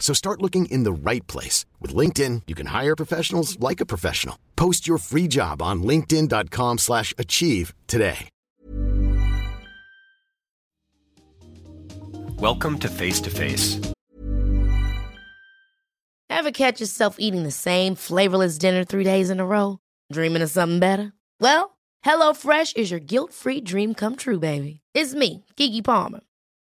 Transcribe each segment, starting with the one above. So start looking in the right place. With LinkedIn, you can hire professionals like a professional. Post your free job on linkedin.com/achieve today. Welcome to Face. Ever catch yourself eating the same flavorless dinner 3 days in a row? Dreaming of something better? Well, HelloFresh is your guilt-free dream come true, baby. It's me, Keke Palmer.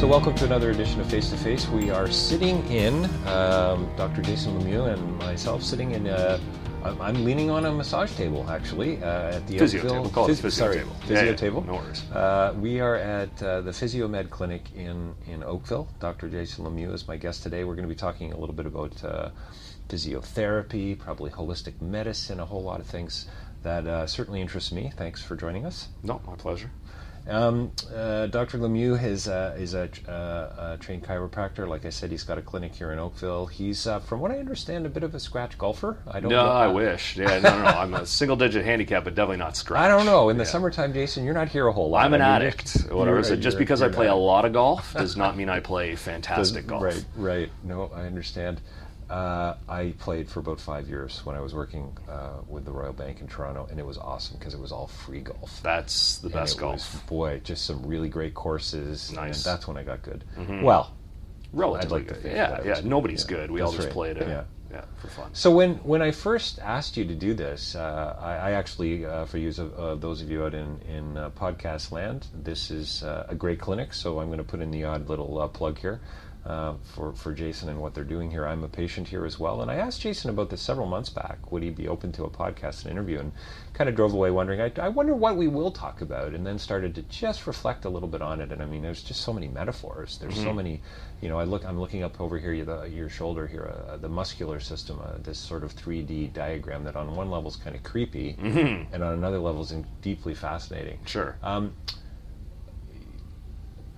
So welcome to another edition of Face to Face. We are sitting in, Dr. Jason Lemieux and myself sitting in I'm leaning on a massage table, actually, at the physio Oakville, table. Call it physio table. Physio table. No worries. We are at the PhysioMed Clinic in Oakville. Dr. Jason Lemieux is my guest today. We're going to be talking a little bit about physiotherapy, probably holistic medicine, a whole lot of things that certainly interest me. Thanks for joining us. No, my pleasure. Dr. Lemieux is a trained chiropractor. Like I said, he's got a clinic here in Oakville. He's, from what I understand, a bit of a scratch golfer. I wish. Yeah, no. I'm a single-digit handicap, but definitely not scratch. I don't know. In the summertime, Jason, you're not here a whole lot. I'm an addict. Whatever. So just because I play a lot of golf does not mean I play fantastic golf. Right. No, I understand. I played for about 5 years when I was working with the Royal Bank in Toronto, and it was awesome because it was all free golf. That's the best golf. Boy, just some really great courses. Nice. And that's when I got good. Mm-hmm. Well, relatively I'd like to think nobody's good. We all just played it. Yeah, for fun. So when I first asked you to do this, I actually, for you, those of you out in podcast land, this is a great clinic, so I'm going to put in the odd little plug here. For Jason and what they're doing here. I'm a patient here as well, and I asked Jason about this several months back. Would he be open to a podcast and interview? And kind of drove away wondering, I wonder what we will talk about, and then started to just reflect a little bit on it. And I mean, there's just so many metaphors. There's so many, I'm looking up over here, your shoulder here, the muscular system, this sort of 3D diagram that on one level is kind of creepy, and on another level is deeply fascinating. Sure.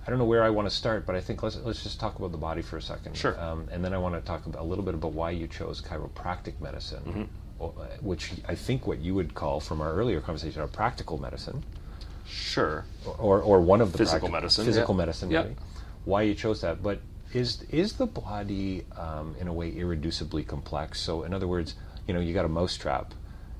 I don't know where I want to start, but I think let's just talk about the body for a second. Sure. And then I want to talk about a little bit about why you chose chiropractic medicine, which I think what you would call, from our earlier conversation, a practical medicine. Sure. Or one of the physical medicine. Yeah. Maybe. Why you chose that, but is the body in a way irreducibly complex? So in other words, you got a mousetrap.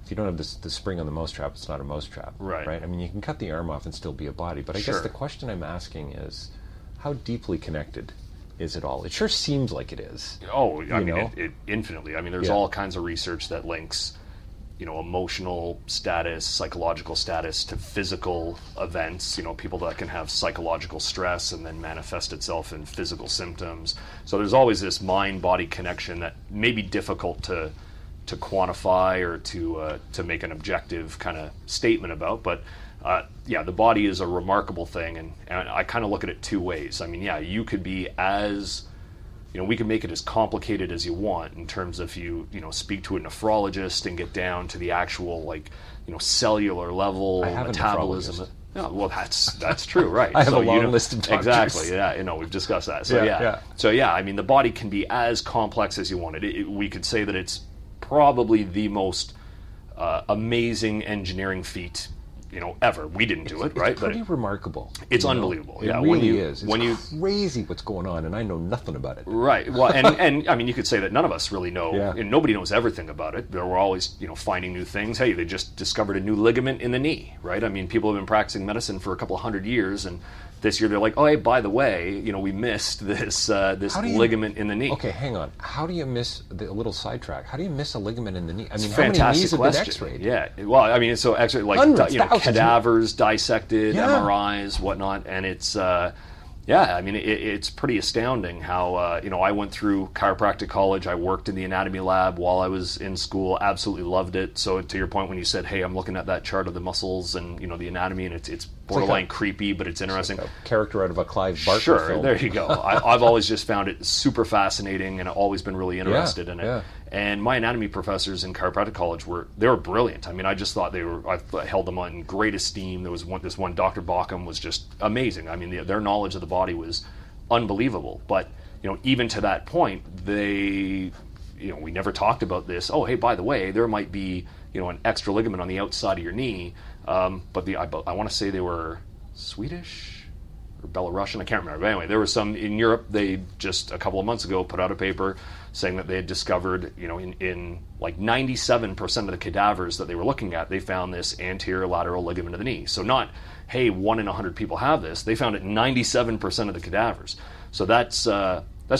If you don't have the spring on the mousetrap, it's not a mousetrap, right? I mean, you can cut the arm off and still be a body, but I guess the question I'm asking is, how deeply connected is it all? It sure seems like it is. Oh, I mean, it infinitely. I mean, there's all kinds of research that links, emotional status, psychological status to physical events, people that can have psychological stress and then manifest itself in physical symptoms. So there's always this mind-body connection that may be difficult to quantify or to make an objective kind of statement about, but yeah, the body is a remarkable thing, and I kind of look at it two ways. I mean, yeah, you could be as, you know, we can make it as complicated as you want in terms of you speak to a nephrologist and get down to the actual, like, you know, cellular level metabolism. Yeah, well, that's true, right? I have a long list of doctors. Exactly, yeah, we've discussed that. So yeah. So yeah, I mean, the body can be as complex as you want it. We could say that it's probably the most amazing engineering feat ever. We didn't do it, right? It's pretty remarkable. It's unbelievable. It really is. It's crazy what's going on, and I know nothing about it. Right. Well, and I mean, you could say that none of us really know, and nobody knows everything about it. We're always, finding new things. Hey, they just discovered a new ligament in the knee, right? I mean, people have been practicing medicine for a couple hundred years, and this year they're like, oh, hey, by the way, we missed this this ligament in the knee. Okay, hang on. How do you miss the little sidetrack? How do you miss a ligament in the knee? I mean, how many knees have been X-rayed? Yeah. Well, I mean, so X-ray, like hundreds, cadavers dissected, MRIs, whatnot, and it's, I mean, it's pretty astounding how, I went through chiropractic college, I worked in the anatomy lab while I was in school, absolutely loved it. So to your point when you said, hey, I'm looking at that chart of the muscles and, the anatomy, and it's borderline creepy, but it's interesting. It's like a character out of a Clive Barker film. There you go. I've always just found it super fascinating, and I've always been really interested in it. Yeah. And my anatomy professors in chiropractic college were brilliant. I mean, I just thought I held them in great esteem. There was this one, Dr. Bauckham was just amazing. I mean, their knowledge of the body was unbelievable. But, even to that point, they, we never talked about this. Oh, hey, by the way, there might be, an extra ligament on the outside of your knee. But I want to say they were Swedish or Belarusian. I can't remember. But anyway, there was some in Europe. They just a couple of months ago put out a paper saying that they had discovered, in like 97% of the cadavers that they were looking at, they found this anterior lateral ligament of the knee. So not, hey, 1 in 100 people have this. They found it in 97% of the cadavers. So that's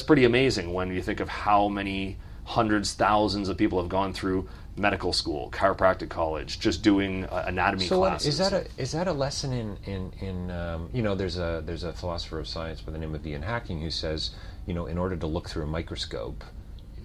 pretty amazing when you think of how many hundreds, thousands of people have gone through medical school, chiropractic college, just doing anatomy classes. So is that a lesson in there's a philosopher of science by the name of Ian Hacking who says, in order to look through a microscope,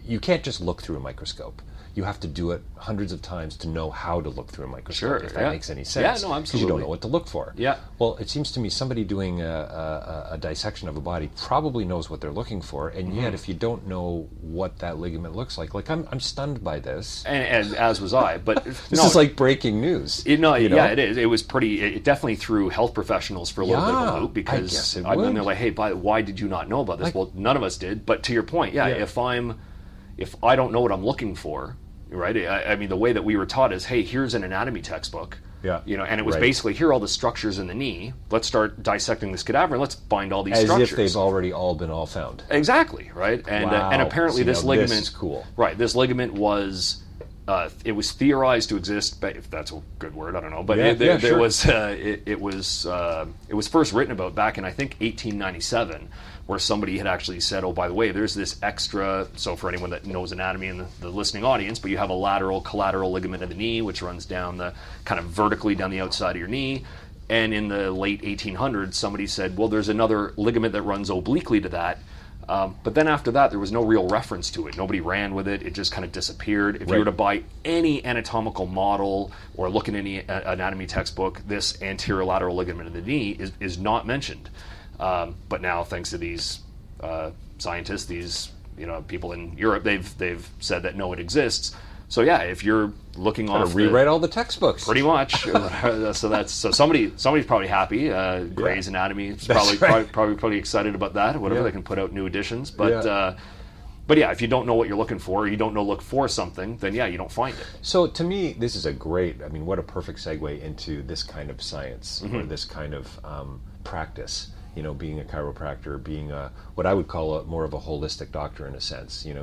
you can't just look through a microscope. You have to do it hundreds of times to know how to look through a microscope, if that makes any sense. Yeah, no, absolutely. Because you don't know what to look for. Yeah. Well, it seems to me somebody doing a dissection of a body probably knows what they're looking for, and yet if you don't know what that ligament looks like I'm stunned by this. And as was I, but... this is like breaking news. It is. It was pretty... It definitely threw health professionals for a little bit of a loop, because I guess it would. They're like, hey, why did you not know about this? Well, none of us did, but to your point, if I don't know what I'm looking for, right? I mean, the way that we were taught is, hey, here's an anatomy textbook. Yeah. And it was basically, here are all the structures in the knee. Let's start dissecting this cadaver and let's find all these structures. As if they've already all been found. Exactly, right? And wow. And apparently this ligament... This is cool. Right, this ligament was... it was theorized to exist, but if that's a good word, I don't know. But it was first written about back in, I think, 1897, where somebody had actually said, oh, by the way, there's this extra. So for anyone that knows anatomy in the listening audience, but you have a lateral collateral ligament of the knee, which runs down the kind of vertically down the outside of your knee. And in the late 1800s, somebody said, well, there's another ligament that runs obliquely to that. But then after that, there was no real reference to it. Nobody ran with it. It just kind of disappeared. If you were to buy any anatomical model or look at any anatomy textbook, this anterior lateral ligament of the knee is not mentioned. But now, thanks to these scientists, these people in Europe, they've said that no, it exists. So yeah, if you're looking off, rewrite all the textbooks. Pretty much. so somebody's probably happy. Gray's Anatomy is probably excited about that. Whatever they can put out new editions, but if you don't know what you're looking for, or you don't look for something, then you don't find it. So to me, this is what a perfect segue into this kind of science or this kind of practice. Being a chiropractor, being what I would call more of a holistic doctor in a sense. You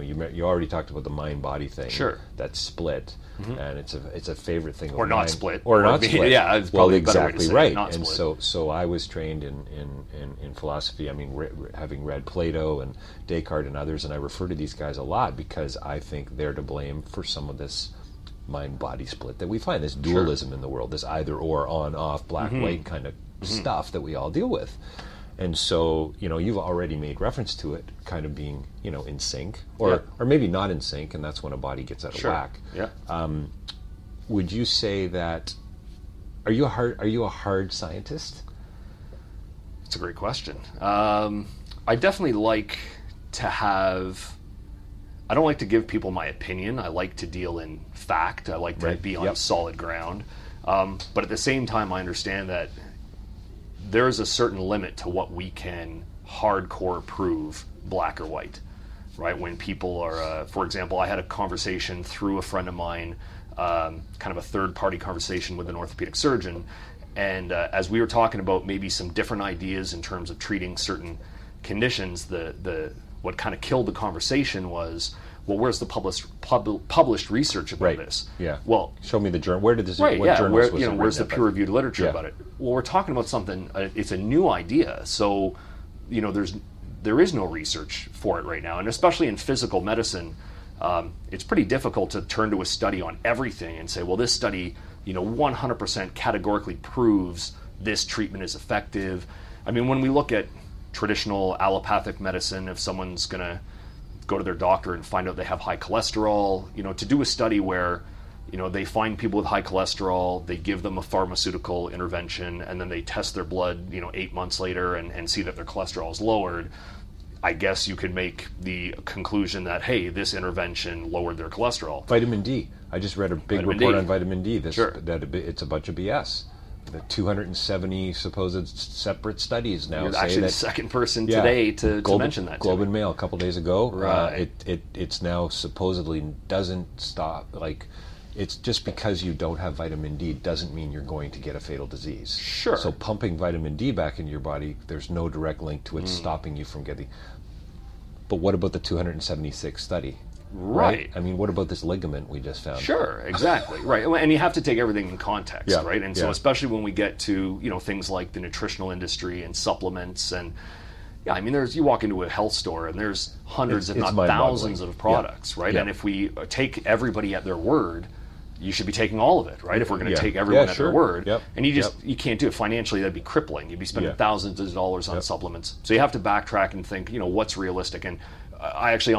already talked about the mind-body thing. Sure. That's split, and it's a favorite thing. Or not mine. Split. Or not split. Yeah, it's probably exactly right. Not and split. So I was trained in philosophy. I mean, having read Plato and Descartes and others, and I refer to these guys a lot because I think they're to blame for some of this mind-body split that we find. This dualism in the world, this either-or, on-off, black-white kind of stuff that we all deal with. And so, you've already made reference to it kind of being, in sync or maybe not in sync, and that's when a body gets out of whack. Yeah. Would you say that Are you a hard scientist? That's a great question. I definitely like to have. I don't like to give people my opinion. I like to deal in fact. I like to be on solid ground. But at the same time, I understand that there is a certain limit to what we can hardcore prove, black or white, right? When people are, for example, I had a conversation through a friend of mine, kind of a third-party conversation with an orthopedic surgeon, and as we were talking about maybe some different ideas in terms of treating certain conditions, what kind of killed the conversation was, well, where's the published research about this? Yeah. Well, show me the journal. Where did this? Right. What journals was it written? Where's the peer-reviewed literature about it? Well, we're talking about something. It's a new idea, so there is no research for it right now, and especially in physical medicine, it's pretty difficult to turn to a study on everything and say, well, this study, 100% categorically proves this treatment is effective. I mean, when we look at traditional allopathic medicine, if someone's going to go to their doctor and find out they have high cholesterol, to do a study where, they find people with high cholesterol, they give them a pharmaceutical intervention, and then they test their blood, 8 months later and see that their cholesterol is lowered, I guess you could make the conclusion that, hey, this intervention lowered their cholesterol. Vitamin D. I just read a big report on vitamin D. That it's a bunch of BS. The 270 supposed separate studies now. You're actually the second person today to mention that. Globe and Mail a couple days ago. Right. It's now supposedly doesn't stop. Like, it's just because you don't have vitamin D doesn't mean you're going to get a fatal disease. Sure. So pumping vitamin D back into your body, there's no direct link to it stopping you from getting. But what about the 276th study? Right. I mean, what about this ligament we just found? Sure, exactly. Right. And you have to take everything in context, right? And so especially when we get to, things like the nutritional industry and supplements and, you walk into a health store and there's hundreds if not thousands of products, right? Yeah. And if we take everybody at their word, you should be taking all of it, right? If we're going to take everyone at their word. Yep. And you just you can't do it. Financially, that'd be crippling. You'd be spending thousands of dollars on supplements. So you have to backtrack and think, what's realistic? And I actually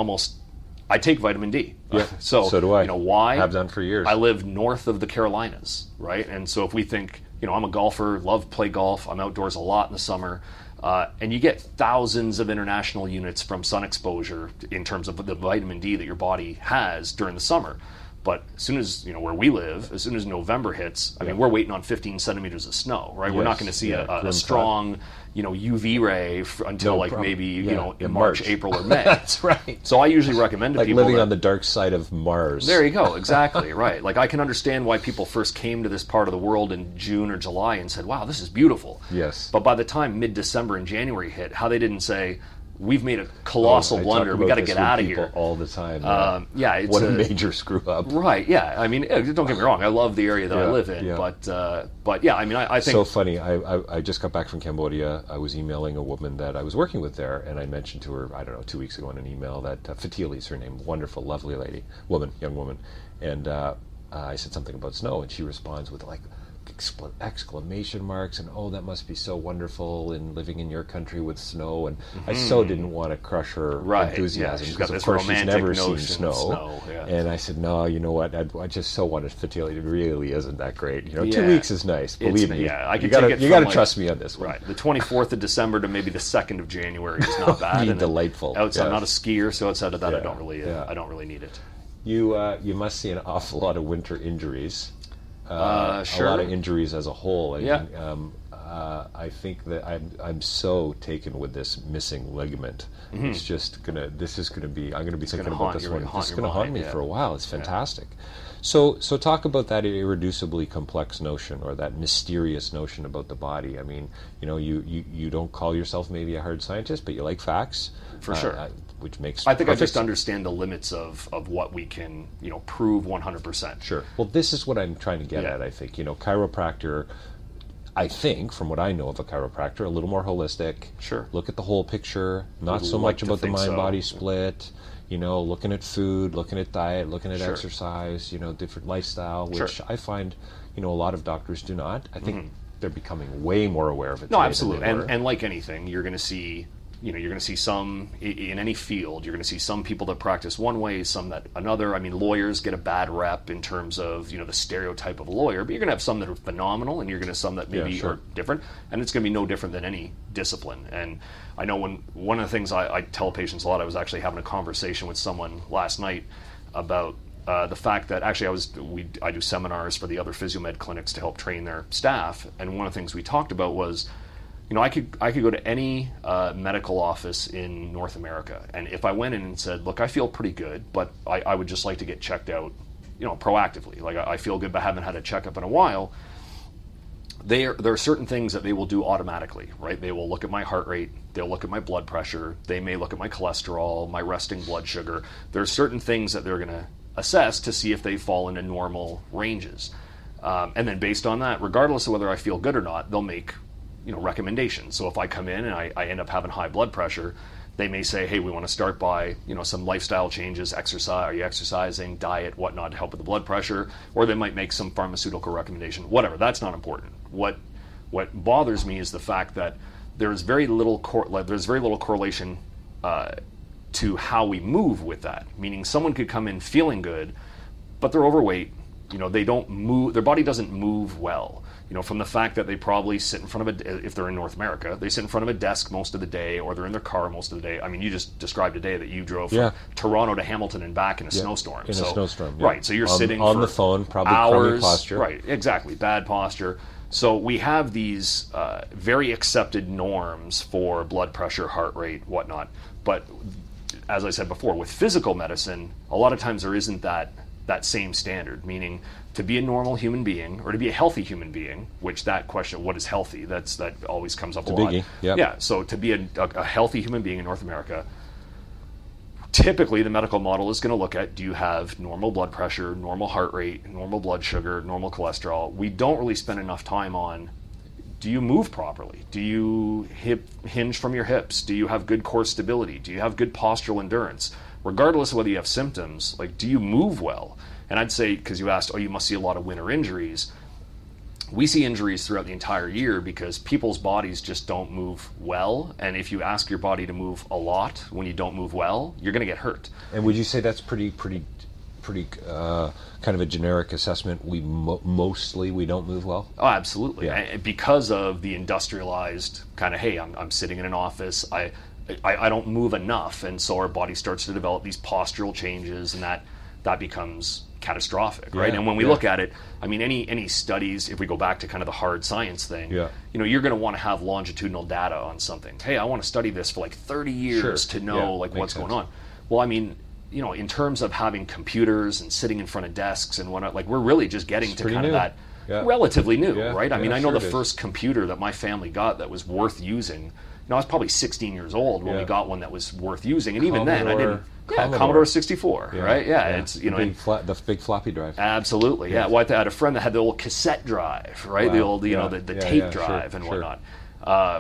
I take vitamin D. Yeah. So do I. Why? I've done for years. I live north of the Carolinas, right? And so if we think, I'm a golfer, love to play golf, I'm outdoors a lot in the summer, and you get thousands of international units from sun exposure in terms of the vitamin D that your body has during the summer. But as soon as, where we live, as soon as November hits, I mean, we're waiting on 15 centimeters of snow, right? Yes. We're not going to see a strong... UV ray until in March, April, or May. That's right. So I usually recommend to people living on the dark side of Mars. There you go. Exactly. Right. Like, I can understand why people first came to this part of the world in June or July and said, wow, this is beautiful. Yes. But by the time mid-December and January hit, how they didn't say, we've made a colossal blunder. We got to get out of here. All the time. It's what a major screw up. Right. Yeah. I mean, don't get me wrong. I love the area that I live in, I think so funny. I just got back from Cambodia. I was emailing a woman that I was working with there, and I mentioned to her, 2 weeks ago in an email that Fatihli is her name, wonderful, lovely lady, young woman, and I said something about snow, and she responds with exclamation marks and that must be so wonderful in living in your country with snow, and I so didn't want to crush her enthusiasm because of course she's never seen snow. And I said, no, you know what, I just so wanted fertility. It really isn't that great, 2 weeks is nice, believe me. You gotta trust me on this one. Right, the 24th of December to maybe the 2nd of January is not bad. And delightful outside. I'm not a skier, so outside of that I don't really need it. You must see an awful lot of winter injuries. A lot of injuries as a whole. I think that I'm so taken with this missing ligament. Mm-hmm. It's just gonna. This is gonna be. I'm gonna be thinking about this one. It's gonna haunt me for a while. It's fantastic. Yeah. So talk about that irreducibly complex notion, or that mysterious notion about the body. I mean, you don't call yourself maybe a hard scientist, but you like facts for sure. Which makes. I think I just understand the limits of what we can prove 100%. Sure. Well, this is what I'm trying to get at. I think chiropractor. I think, from what I know of a chiropractor, a little more holistic. Sure. Look at the whole picture, not so much about the mind-body split, looking at food, looking at diet, looking at exercise, different lifestyle, which I find, a lot of doctors do not. I think they're becoming way more aware of it. No, absolutely. And like anything, you're going to see, you know, you're going to see some in any field. You're going to see some people that practice one way, some that another. I mean, lawyers get a bad rep in terms of, you know, the stereotype of a lawyer, but you're going to have some that are phenomenal, and you're going to have some that maybe are different, and it's going to be no different than any discipline. And I know when one of the things I tell patients a lot, I was actually having a conversation with someone last night about the fact that actually I do seminars for the other PhysioMed clinics to help train their staff, and one of the things we talked about was, you know, I could go to any medical office in North America, and if I went in and said, look, I feel pretty good, but I would just like to get checked out, you know, proactively. Like, I feel good but haven't had a checkup in a while. There are certain things that they will do automatically, right? They will look at my heart rate. They'll look at my blood pressure. They may look at my cholesterol, my resting blood sugar. There are certain things that they're going to assess to see if they fall into normal ranges. And then based on that, regardless of whether I feel good or not, they'll make, you know, recommendations. So if I come in and I end up having high blood pressure, they may say, hey, we want to start by, you know, some lifestyle changes, exercise, are you exercising, diet, whatnot, to help with the blood pressure, or they might make some pharmaceutical recommendation, whatever. That's not important. What bothers me is the fact that there's very little correlation to how we move with that, meaning someone could come in feeling good, but they're overweight, you know, they don't move, their body doesn't move well. You know, from the fact that they probably sit in front of if they're in North America, they sit in front of a desk most of the day, or they're in their car most of the day. I mean, you just described a day that you drove from Toronto to Hamilton and back in a snowstorm. Right. So you're sitting on the phone, probably hours. Posture. Right. Exactly. Bad posture. So we have these very accepted norms for blood pressure, heart rate, whatnot. But as I said before, with physical medicine, a lot of times there isn't that same standard, meaning to be a normal human being or to be a healthy human being, which that question, what is healthy, that always comes up a lot. Biggie. Yep. Yeah, so to be a healthy human being in North America, typically the medical model is going to look at, do you have normal blood pressure, normal heart rate, normal blood sugar, normal cholesterol? We don't really spend enough time on, do you move properly? Do you hinge from your hips? Do you have good core stability? Do you have good postural endurance? Regardless of whether you have symptoms, like, do you move well? And I'd say, because you asked, oh, you must see a lot of winter injuries. We see injuries throughout the entire year because people's bodies just don't move well. And if you ask your body to move a lot when you don't move well, you're going to get hurt. And would you say that's pretty kind of a generic assessment? We don't move well? Oh, absolutely. Yeah. Because of the industrialized kind of, hey, I'm sitting in an office, I don't move enough, and so our body starts to develop these postural changes, and that becomes catastrophic, right? Yeah, and when we look at it, I mean, any studies, if we go back to kind of the hard science thing, you know, you're going to want to have longitudinal data on something. Hey, I want to study this for like 30 years to know like what's going on. Well, I mean, you know, in terms of having computers and sitting in front of desks and whatnot, like, we're really just getting to kind of that relatively new, right? I mean, I know the first computer that my family got that was worth using, you know, I was probably 16 years old when we got one that was worth using, and even then, I didn't. Commodore 64, right? Yeah, it's, you know, the big floppy drive. Absolutely, yeah. Well, I had a friend that had the old cassette drive, right? Wow. The old, you know, the tape drive and whatnot. I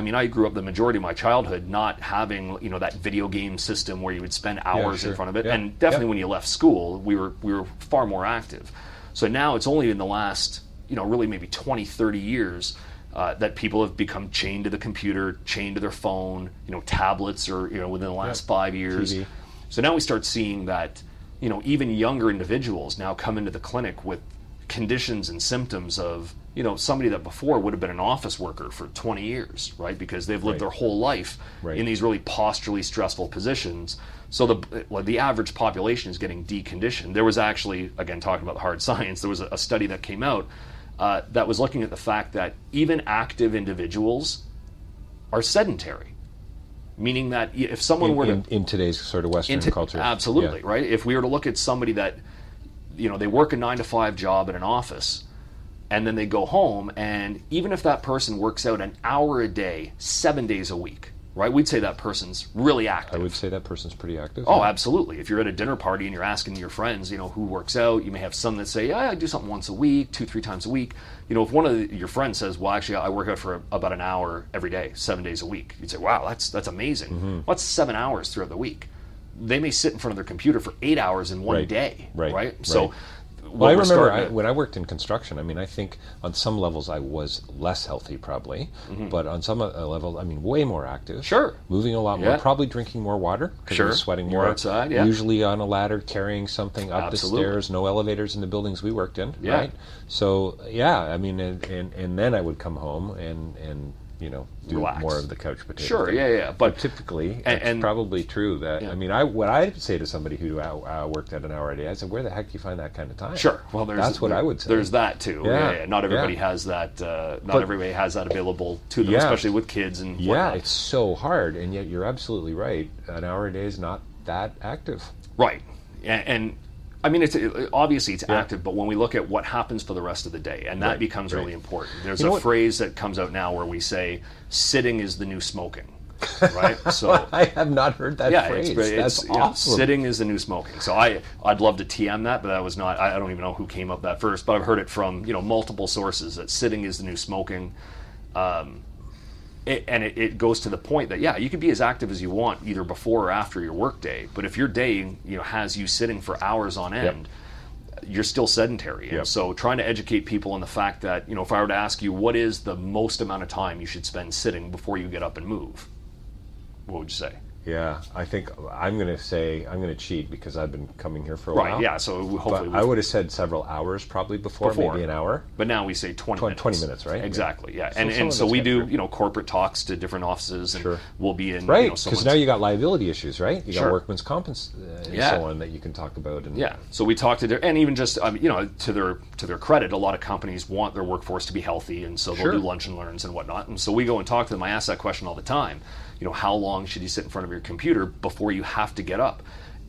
mean, I grew up the majority of my childhood not having, you know, that video game system where you would spend hours in front of it, and definitely when you left school, we were far more active. So now it's only in the last, you know, really maybe 20, 30 years. That people have become chained to the computer, chained to their phone, you know, tablets, or, you know, within the last 5 years. TV. So now we start seeing that, you know, even younger individuals now come into the clinic with conditions and symptoms of, you know, somebody that before would have been an office worker for 20 years, right? Because they've lived their whole life in these really posturally stressful positions. So the average population is getting deconditioned. There was actually, again, talking about the hard science, there was a study that came out that was looking at the fact that even active individuals are sedentary, meaning that if someone in today's sort of Western culture, absolutely right. If we were to look at somebody that, you know, they work a 9-to-5 job in an office, and then they go home, and even if that person works out an hour a day, 7 days a week, right? We'd say that person's really active. I would say that person's pretty active. Oh, absolutely. If you're at a dinner party and you're asking your friends, you know, who works out, you may have some that say, yeah, I do something once a week, 2-3 times a week. You know, if one of your friends says, well, actually, I work out for about an hour every day, 7 days a week, you'd say, wow, that's amazing. Mm-hmm. Well, that's 7 hours throughout the week. They may sit in front of their computer for 8 hours in one day, right? So Well, I remember when I worked in construction, I mean, I think on some levels I was less healthy probably, but on some level, I mean, way more active. Sure. Moving a lot more, probably drinking more water because I was sweating more. You're outside, usually on a ladder, carrying something up the stairs, no elevators in the buildings we worked in, right? So, yeah, I mean, and then I would come home and you know, do relax. More of the couch potato. Sure, thing. Yeah. But typically, it's probably true that, I mean, what I'd say to somebody who worked at an hour a day, I said, where the heck do you find that kind of time? Sure. Well, that's what I would say. There's that too. Yeah. Not everybody has that, everybody has that available to them, especially with kids and whatnot. It's so hard. And yet you're absolutely right. An hour a day is not that active. Right. And I mean, obviously it's active, but when we look at what happens for the rest of the day, and that becomes really important. There's a phrase that comes out now where we say, sitting is the new smoking, right? So I have not heard that phrase. That's awesome. You know, sitting is the new smoking. So I'd love to TM that, but that was not, I don't even know who came up that first, but I've heard it from, you know, multiple sources that sitting is the new smoking. It goes to the point that, you could be as active as you want either before or after your work day, but if your day, you know, has you sitting for hours on end, you're still sedentary. And so trying to educate people on the fact that, you know, if I were to ask you what is the most amount of time you should spend sitting before you get up and move, what would you say? Yeah, I think I'm going to cheat because I've been coming here for a while. Right, yeah, so hopefully... I would have said several hours probably before, maybe an hour. But now we say 20 minutes. 20 minutes, right? Exactly, yeah. And so we do, you know, corporate talks to different offices and we'll be in... Right, because now you got liability issues, right? You got workman's comp and so on that you can talk about. And, so we talk to their... And even just, you know, to their credit, a lot of companies want their workforce to be healthy and so they'll do lunch and learns and whatnot. And so we go and talk to them. I ask that question all the time. You know, how long should you sit in front of your computer before you have to get up?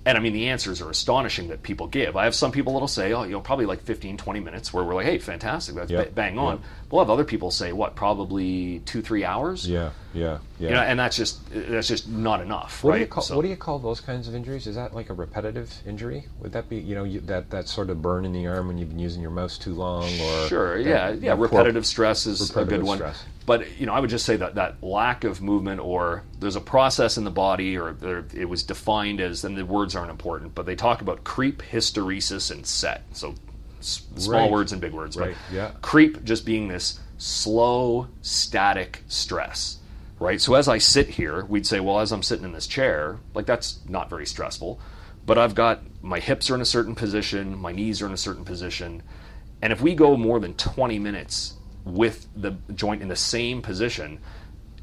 And I mean, the answers are astonishing that people give. I have some people that'll say, oh, you know, probably like 15, 20 minutes, where we're like, hey, fantastic, that's bang on. We'll have other people say, what, probably 2-3 hours? Yeah. You know, and that's just not enough, right? What do you call those kinds of injuries? Is that like a repetitive injury? Would that be, you know, that sort of burn in the arm when you've been using your mouse too long? Or repetitive stress is repetitive a good one. Stress. But, you know, I would just say that lack of movement, or there's a process in the body, or it was defined as, and the words aren't important, but they talk about creep, hysteresis, and set. So small words and big words. Right. Creep just being this slow, static stress, right? So as I sit here, we'd say, well, as I'm sitting in this chair, like that's not very stressful, but I've got my hips are in a certain position, my knees are in a certain position. And if we go more than 20 minutes with the joint in the same position,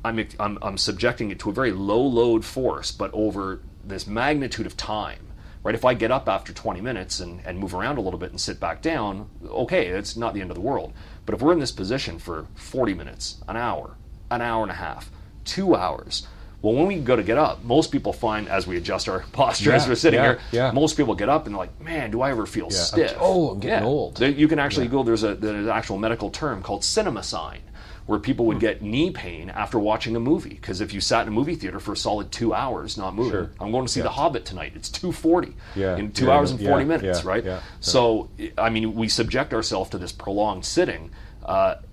I'm subjecting it to a very low load force, but over this magnitude of time, right? If I get up after 20 minutes and move around a little bit and sit back down, okay, it's not the end of the world. But if we're in this position for 40 minutes, an hour and a half, 2 hours, well, when we go to get up, most people find, as we adjust our posture as we're sitting here, most people get up and they're like, man, do I ever feel stiff? I'm getting old. You can actually go, there's an actual medical term called cinema sign, where people would get knee pain after watching a movie. Because if you sat in a movie theater for a solid 2 hours not moving, I'm going to see The Hobbit tonight. It's 2:40 in 2 hours and 40 minutes, right? Yeah. So, I mean, we subject ourselves to this prolonged sitting.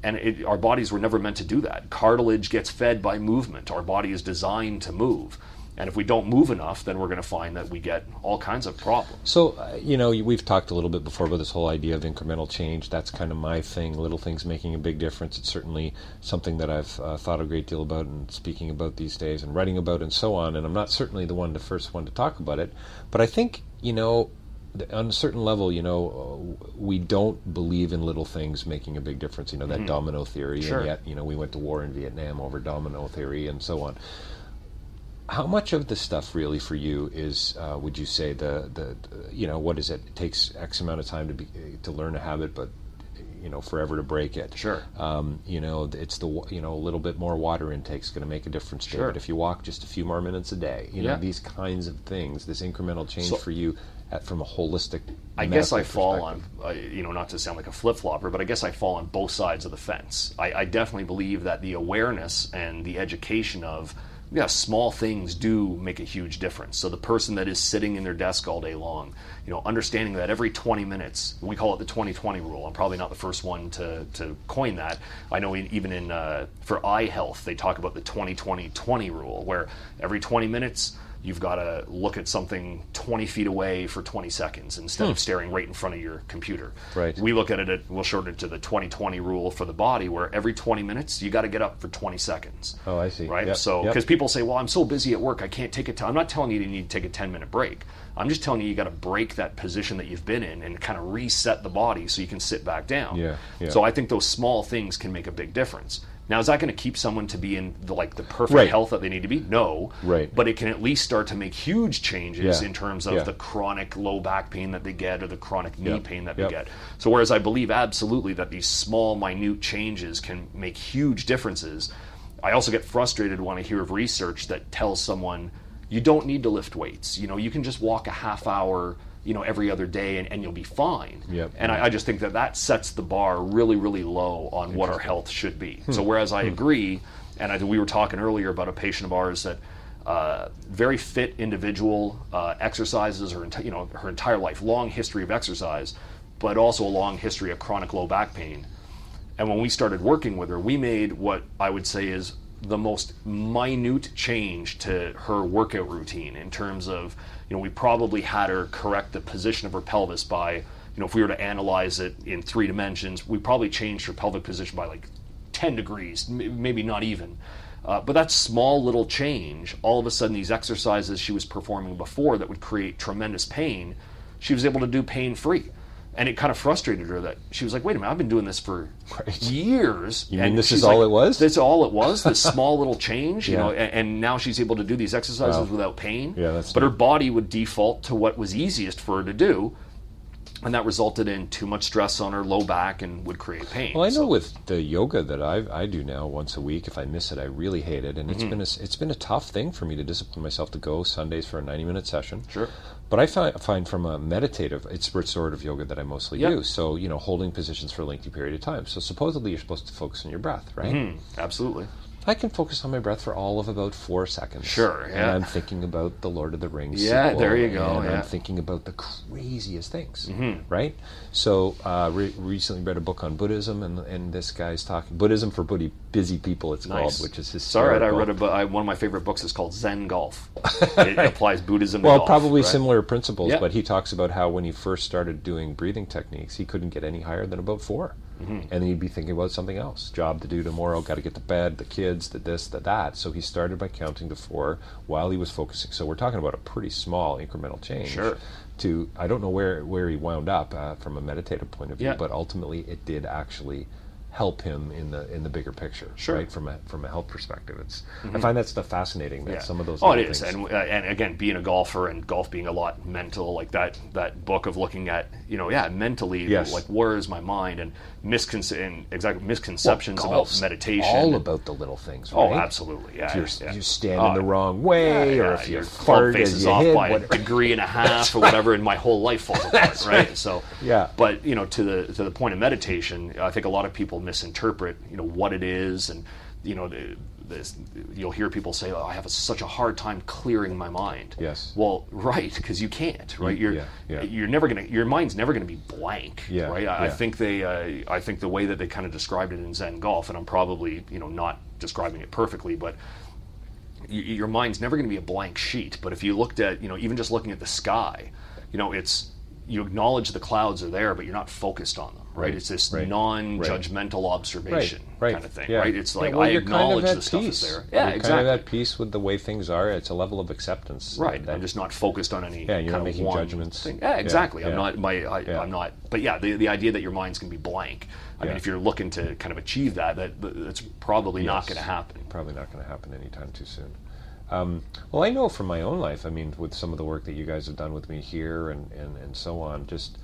And our bodies were never meant to do that. Cartilage gets fed by movement. Our body is designed to move. And if we don't move enough, then we're going to find that we get all kinds of problems. So, you know, we've talked a little bit before about this whole idea of incremental change. That's kind of my thing, little things making a big difference. It's certainly something that I've thought a great deal about and speaking about these days and writing about and so on. And I'm not certainly the first one to talk about it. But I think, you know, on a certain level, you know, we don't believe in little things making a big difference, you know, that domino theory, and yet, you know, we went to war in Vietnam over domino theory and so on. How much of this stuff really for you is, would you say, the you know, what is it? It takes X amount of time to learn a habit, but, you know, forever to break it. Sure. You know, it's a little bit more water intake is going to make a difference there. Sure. But if you walk just a few more minutes a day, you know, these kinds of things, this incremental change for you from a holistic I guess I fall on, you know, not to sound like a flip-flopper, but I guess I fall on both sides of the fence. I definitely believe that the awareness and the education of, small things do make a huge difference. So the person that is sitting in their desk all day long, you know, understanding that every 20 minutes, we call it the 20-20 rule. I'm probably not the first one to coin that. I know even in for eye health, they talk about the 20-20-20 rule, where every 20 minutes, you've got to look at something 20 feet away for 20 seconds instead of staring right in front of your computer. Right. We look at it, we'll shorten it to the 20-20 rule for the body, where every 20 minutes, you got to get up for 20 seconds. Oh, I see. Right? Yep. So, because people say, well, I'm so busy at work, I can't take it. I'm not telling you need to take a 10-minute break. I'm just telling you got to break that position that you've been in and kind of reset the body so you can sit back down. Yeah. Yeah. So I think those small things can make a big difference. Now, is that going to keep someone to be in the perfect health that they need to be? No. Right. But it can at least start to make huge changes in terms of the chronic low back pain that they get or the chronic knee pain that they get. So whereas I believe absolutely that these small, minute changes can make huge differences, I also get frustrated when I hear of research that tells someone, you don't need to lift weights. You know, you can just walk a half hour every other day and you'll be fine. Yep. And I just think that sets the bar really, really low on what our health should be. So whereas I agree, and we were talking earlier about a patient of ours that very fit individual, exercises her entire life, long history of exercise, but also a long history of chronic low back pain. And when we started working with her, we made what I would say is the most minute change to her workout routine in terms of, we probably had her correct the position of her pelvis by, if we were to analyze it in 3 dimensions, we probably changed her pelvic position by 10 degrees, maybe not even. But that small little change, all of a sudden these exercises she was performing before that would create tremendous pain, she was able to do pain-free. And it kind of frustrated her that she was like, wait a minute, I've been doing this for years. You mean this is all it was? That's all it was, this small little change, and now she's able to do these exercises without pain. Yeah, but her body would default to what was easiest for her to do. And that resulted in too much stress on her low back and would create pain. Well, I know with the yoga that I do now once a week, if I miss it, I really hate it. And it's been a tough thing for me to discipline myself to go Sundays for a 90-minute session. Sure. But I find from a meditative, it's sort of yoga that I mostly do. So, holding positions for a lengthy period of time. So supposedly you're supposed to focus on your breath, right? Mm-hmm. Absolutely. I can focus on my breath for all of about 4 seconds. Sure, yeah. And I'm thinking about the Lord of the Rings sequel, there you go. And I'm thinking about the craziest things, right? So recently read a book on Buddhism, and this guy's talking, Buddhism for Busy People, it's called, which is hysterical. It's all right, I read one of my favorite books is called Zen Golf. It applies Buddhism to golf. Well, probably similar principles, but he talks about how when he first started doing breathing techniques, he couldn't get any higher than about 4. And then he'd be thinking about something else. Job to do tomorrow, got to get to bed, the kids, the this, the that. So he started by counting to 4 while he was focusing. So we're talking about a pretty small incremental change. Sure. To, I don't know where he wound up from a meditative point of view, but ultimately it did actually help him in the bigger picture, right? From a health perspective, it's I find that stuff fascinating. That some of those things. And again, being a golfer and golf being a lot mental, like that book of looking at mentally, like where is my mind and misconceptions about meditation. All about the little things. Right? Oh, absolutely. Yeah, if you stand in the wrong way, or if your club faces off by a degree and a half or whatever, and my whole life falls apart. Right. So but to the point of meditation, I think a lot of people misinterpret what it is, and you'll hear people say, I have such a hard time clearing my mind. Yes. Well, right, because you can't, right? You're never gonna, your mind's never gonna be blank, right? I think I think the way that they kind of described it in Zen Golf, and I'm probably not describing it perfectly, but your mind's never gonna be a blank sheet. But if you looked at even just looking at the sky, it's, you acknowledge the clouds are there, but you're not focused on them. Right, it's this non-judgmental observation kind of thing. Right, it's like I acknowledge the stuff is there. Yeah, you're exactly. Kind of at peace with the way things are. It's a level of acceptance. Right, I'm just not focused on any. Yeah, you're not making judgments. Thing. Yeah, exactly. Yeah. I'm not. But the idea that your mind's going to be blank. I mean, if you're looking to kind of achieve that's probably not going to happen. Probably not going to happen anytime too soon. Well, I know from my own life. I mean, with some of the work that you guys have done with me here and so on, just.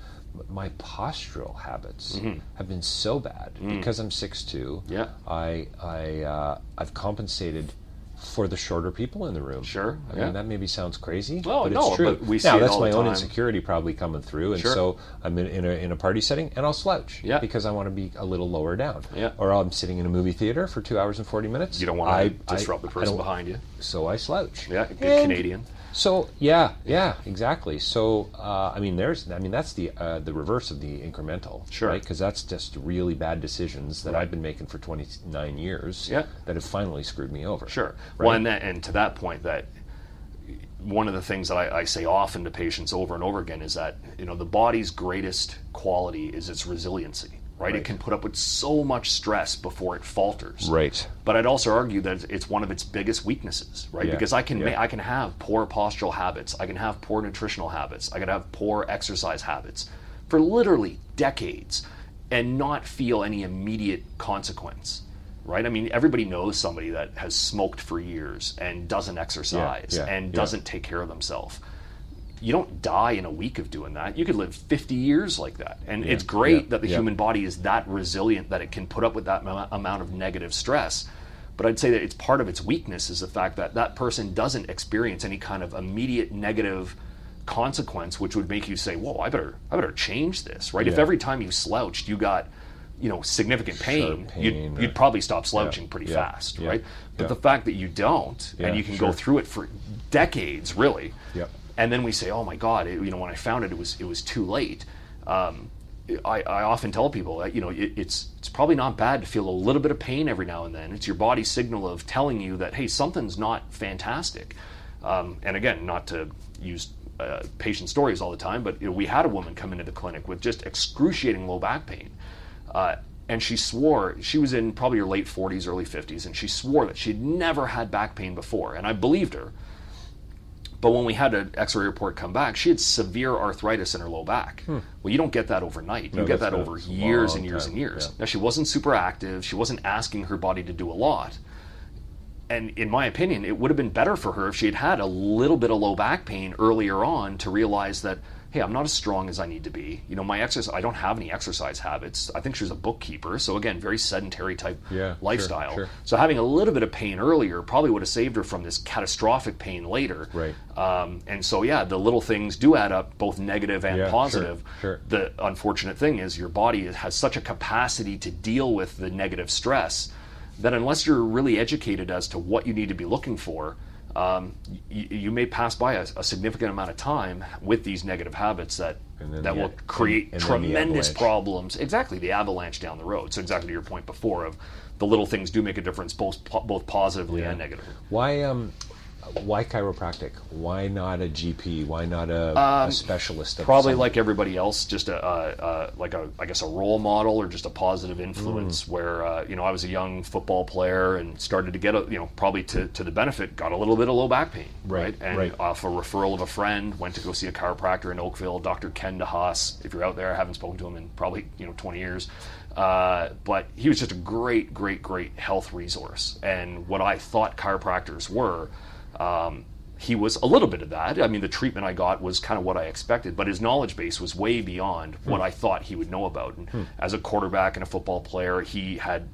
My postural habits have been so bad because I'm 6'2". Yeah, I've compensated for the shorter people in the room. Sure, I mean that maybe sounds crazy, but it's true. But we see that's my own insecurity probably coming through, and so I'm in a party setting and I'll slouch because I want to be a little lower down. Yeah, or I'm sitting in a movie theater for 2 hours and 40 minutes. You don't want to disrupt the person behind you, so I slouch. Yeah, good Canadian. So exactly. So that's the reverse of the incremental, right? Because that's just really bad decisions that I've been making for 29 years that have finally screwed me over. Sure. Right? Well, and to that point, that one of the things that I say often to patients over and over again is that, you know, the body's greatest quality is its resiliency, right? It can put up with so much stress before it falters. Right. But I'd also argue that it's one of its biggest weaknesses, right? Yeah. Because I can have poor postural habits, I can have poor nutritional habits, I can have poor exercise habits for literally decades and not feel any immediate consequence. Right? I mean, everybody knows somebody that has smoked for years and doesn't exercise and doesn't take care of themselves. You don't die in a week of doing that. You could live 50 years like that. And it's great that the human body is that resilient that it can put up with that amount of negative stress. But I'd say that it's part of its weakness is the fact that that person doesn't experience any kind of immediate negative consequence, which would make you say, whoa, I better change this, right? Yeah. If every time you slouched, you got, you know, significant pain, you'd probably stop slouching pretty fast, right? But the fact that you don't, and you can go through it for decades, really, and then we say, oh my God, it, you know, when I found it, it was too late. I often tell people that, you know, it's probably not bad to feel a little bit of pain every now and then. It's your body's signal of telling you that, hey, something's not fantastic. And again, not to use patient stories all the time, but you know, we had a woman come into the clinic with just excruciating low back pain. And she swore, she was in probably her late 40s, early 50s, and she swore that she'd never had back pain before. And I believed her. But when we had an x-ray report come back, she had severe arthritis in her low back. Well, you don't get that overnight. You get that over years and years and years. Now, she wasn't super active. She wasn't asking her body to do a lot. And in my opinion, it would have been better for her if she had had a little bit of low back pain earlier on to realize that, hey, I'm not as strong as I need to be. You know, my exercise, I don't have any exercise habits. I think she was a bookkeeper. So again, very sedentary type lifestyle. Sure, sure. So having a little bit of pain earlier probably would have saved her from this catastrophic pain later. Right. And so, yeah, the little things do add up, both negative and positive. Sure, sure. The unfortunate thing is your body has such a capacity to deal with the negative stress that unless you're really educated as to what you need to be looking for, you may pass by a significant amount of time with these negative habits that will create tremendous problems. Exactly, the avalanche down the road. So exactly to your point before of the little things do make a difference, both positively and negatively. Why chiropractic? Why not a GP? Why not a specialist? Probably something? Like everybody else, just a role model or just a positive influence. Where you know, I was a young football player and started to get probably to the benefit, got a little bit of low back pain, and off a referral of a friend, went to go see a chiropractor in Oakville, Dr. Ken DeHaas. If you're out there, I haven't spoken to him in probably 20 years. But he was just a great, great, great health resource. And what I thought chiropractors were, he was a little bit of that. I mean, the treatment I got was kind of what I expected, but his knowledge base was way beyond what I thought he would know about. And as a quarterback and a football player, he had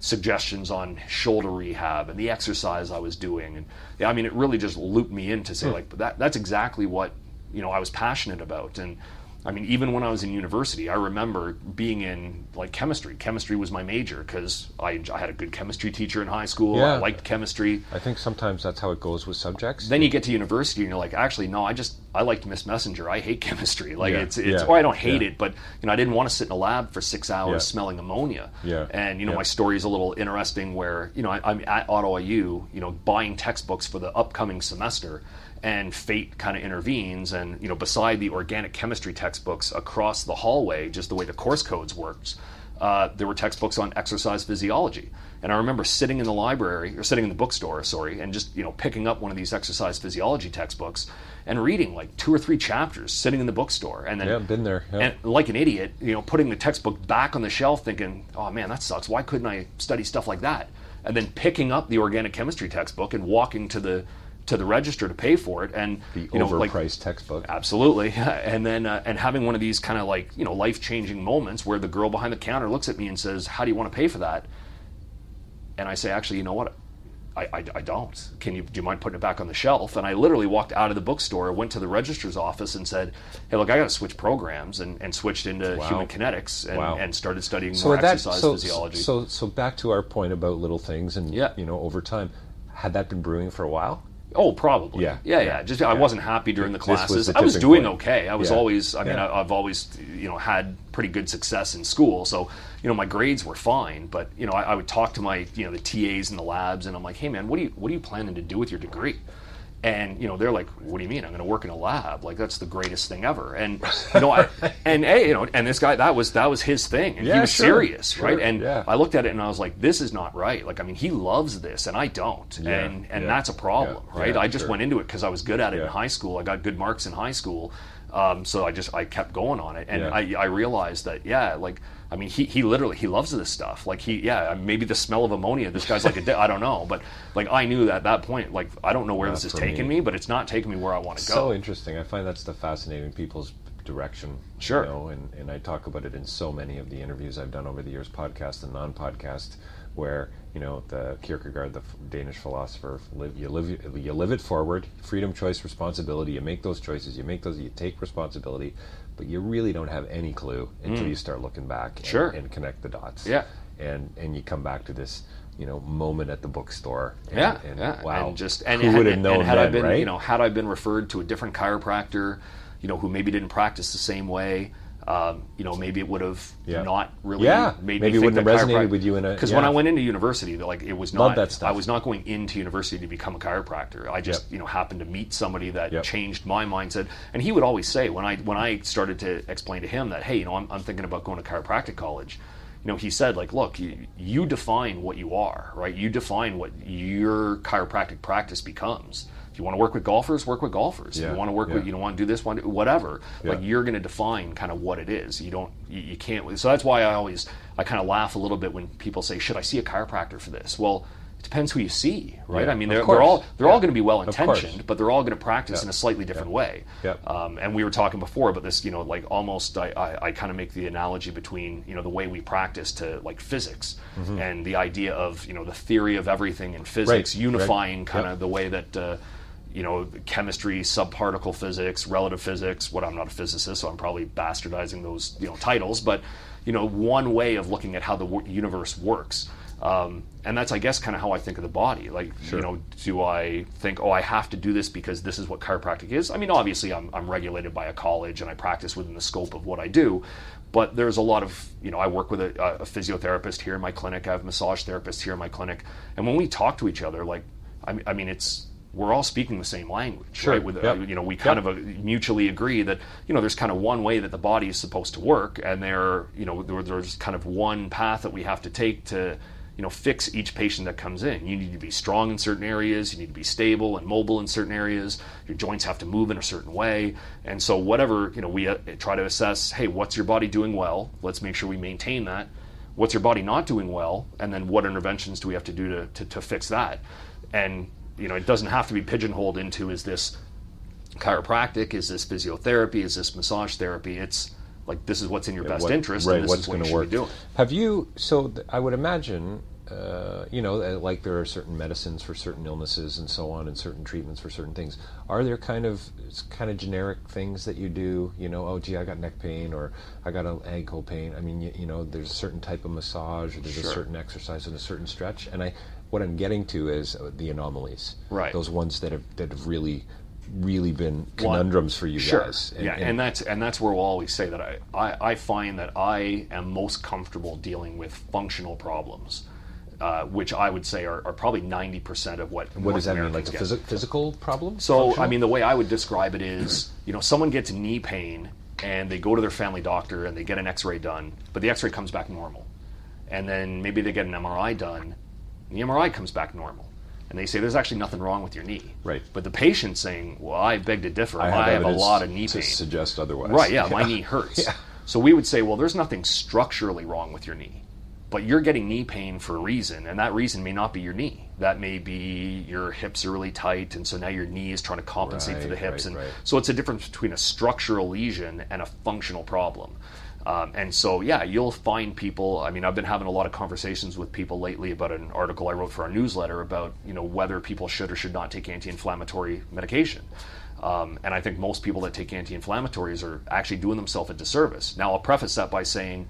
suggestions on shoulder rehab and the exercise I was doing. And I mean, it really just looped me in to say that's exactly what, I was passionate about. And I mean, even when I was in university, I remember being in like chemistry. Chemistry was my major because I had a good chemistry teacher in high school. Yeah. I liked chemistry. I think sometimes that's how it goes with subjects. Then you get to university and you're like, actually, no, I liked Miss Messenger. I hate chemistry. Like I don't hate it, but I didn't want to sit in a lab for 6 hours smelling ammonia. Yeah. And my story is a little interesting where I'm at Ottawa U, buying textbooks for the upcoming semester. And fate kind of intervenes, and beside the organic chemistry textbooks across the hallway, just the way the course codes worked, there were textbooks on exercise physiology. And I remember sitting in the bookstore, and just picking up one of these exercise physiology textbooks and reading like 2 or 3 chapters sitting in the bookstore, and then been there, and like an idiot, putting the textbook back on the shelf, thinking, oh man, that sucks. Why couldn't I study stuff like that? And then picking up the organic chemistry textbook and walking to the register to pay for it, and the overpriced textbook, absolutely. And then and having one of these kind of like life-changing moments where the girl behind the counter looks at me and says, how do you want to pay for that? And I say, actually, you know what, I don't. Do you mind putting it back on the shelf? And I literally walked out of the bookstore, went to the registrar's office and said, hey, look, I got to switch programs, and switched into human kinetics and started studying more exercise physiology. So back to our point about little things and over time, had that been brewing for a while? Oh, probably. Yeah. Just I wasn't happy during the classes. I was doing okay. I was always. I mean, I've always, had pretty good success in school. So, my grades were fine. But I would talk to my, the TAs in the labs, and I'm like, hey, man, what are you planning to do with your degree? And, you know, they're like, what do you mean? I'm going to work in a lab. Like, that's the greatest thing ever. And, you know, and this guy, that was his thing. And yeah, he was serious, right? And I looked at it and I was like, this is not right. Like, I mean, he loves this and I don't. Yeah, and that's a problem, right? Yeah, I just went into it because I was good at it in high school. I got good marks in high school. So I kept going on it. And I realized that, like, I mean, he loves this stuff. Like maybe the smell of ammonia. This guy's like, I don't know, but like I knew that at that point, like I don't know where this is taking me, but it's not taking me where I want to go. So interesting. I find that's the fascinating people's direction. Sure. You know, and I talk about it in so many of the interviews I've done over the years, podcast and non-podcast, where you know the Kierkegaard, the Danish philosopher, you live it forward, freedom, choice, responsibility. You make those choices. You take responsibility. But you really don't have any clue until you start looking back and connect the dots. Yeah. And you come back to this, you know, moment at the bookstore. And, wow. And just and who would have known then, right? You know, had I been referred to a different chiropractor, you know, who maybe didn't practice the same way, you know, maybe it would have not really made me think. Maybe it wouldn't have resonated with you in a... Because when I went into university, like, it was not... Love that stuff. I was not going into university to become a chiropractor. I just, you know, happened to meet somebody that changed my mindset. And he would always say, when I started to explain to him that, hey, you know, I'm thinking about going to chiropractic college, you know, he said, like, look, you define what you are, right? You define what your chiropractic practice becomes. If you want to work with golfers, work with golfers. If you want to work with, you don't want to do this one, whatever. Like, you're going to define kind of what it is. You can't. So that's why I kind of laugh a little bit when people say, should I see a chiropractor for this? Well, it depends who you see, right? I mean, they're all going to be well-intentioned, but they're all going to practice in a slightly different way. And we were talking before about this, you know, like almost, I kind of make the analogy between, you know, the way we practice to like physics and the idea of, you know, the theory of everything in physics, unifying kind of the way that, you know, chemistry, subparticle physics, relative physics. Well, I'm not a physicist, so I'm probably bastardizing those, you know, titles. But, you know, one way of looking at how the universe works. And that's, I guess, kind of how I think of the body. Like, you know, do I think, oh, I have to do this because this is what chiropractic is? I mean, obviously, I'm regulated by a college and I practice within the scope of what I do. But there's a lot of, you know, I work with a physiotherapist here in my clinic. I have massage therapists here in my clinic. And when we talk to each other, like, I mean, it's... we're all speaking the same language, right? With, you know, we kind of mutually agree that, you know, there's kind of one way that the body is supposed to work, and there's kind of one path that we have to take to, you know, fix each patient that comes in. You need to be strong in certain areas. You need to be stable and mobile in certain areas. Your joints have to move in a certain way. And so whatever, you know, we try to assess, hey, what's your body doing well? Let's make sure we maintain that. What's your body not doing well? And then what interventions do we have to do to fix that? And, you know, it doesn't have to be pigeonholed into, is this chiropractic, is this physiotherapy, is this massage therapy? It's like, this is what's in your best interest, and this is what you should be doing. Have you, I would imagine, you know, like there are certain medicines for certain illnesses and so on, and certain treatments for certain things. Are there kind of generic things that you do, you know, oh, gee, I got neck pain, or I got an ankle pain. I mean, you know, there's a certain type of massage, or there's a certain exercise and a certain stretch. And what I'm getting to is the anomalies, right? Those ones that have really, really been conundrums for you guys. And that's where we'll always say that I find that I am most comfortable dealing with functional problems, which I would say are probably 90% of what. What does that mean, like physical problems? So functional? I mean, the way I would describe it is, you know, someone gets knee pain and they go to their family doctor and they get an X-ray done, but the X-ray comes back normal, and then maybe they get an MRI done. And the MRI comes back normal. And they say, there's actually nothing wrong with your knee. Right. But the patient's saying, well, I beg to differ. I have a lot of knee pain. To suggest otherwise. Right, my knee hurts. Yeah. So we would say, well, there's nothing structurally wrong with your knee. But you're getting knee pain for a reason, and that reason may not be your knee. That may be your hips are really tight, and so now your knee is trying to compensate for the hips. And so it's a difference between a structural lesion and a functional problem. And so, you'll find people, I mean, I've been having a lot of conversations with people lately about an article I wrote for our newsletter about, you know, whether people should or should not take anti-inflammatory medication. And I think most people that take anti-inflammatories are actually doing themselves a disservice. Now, I'll preface that by saying,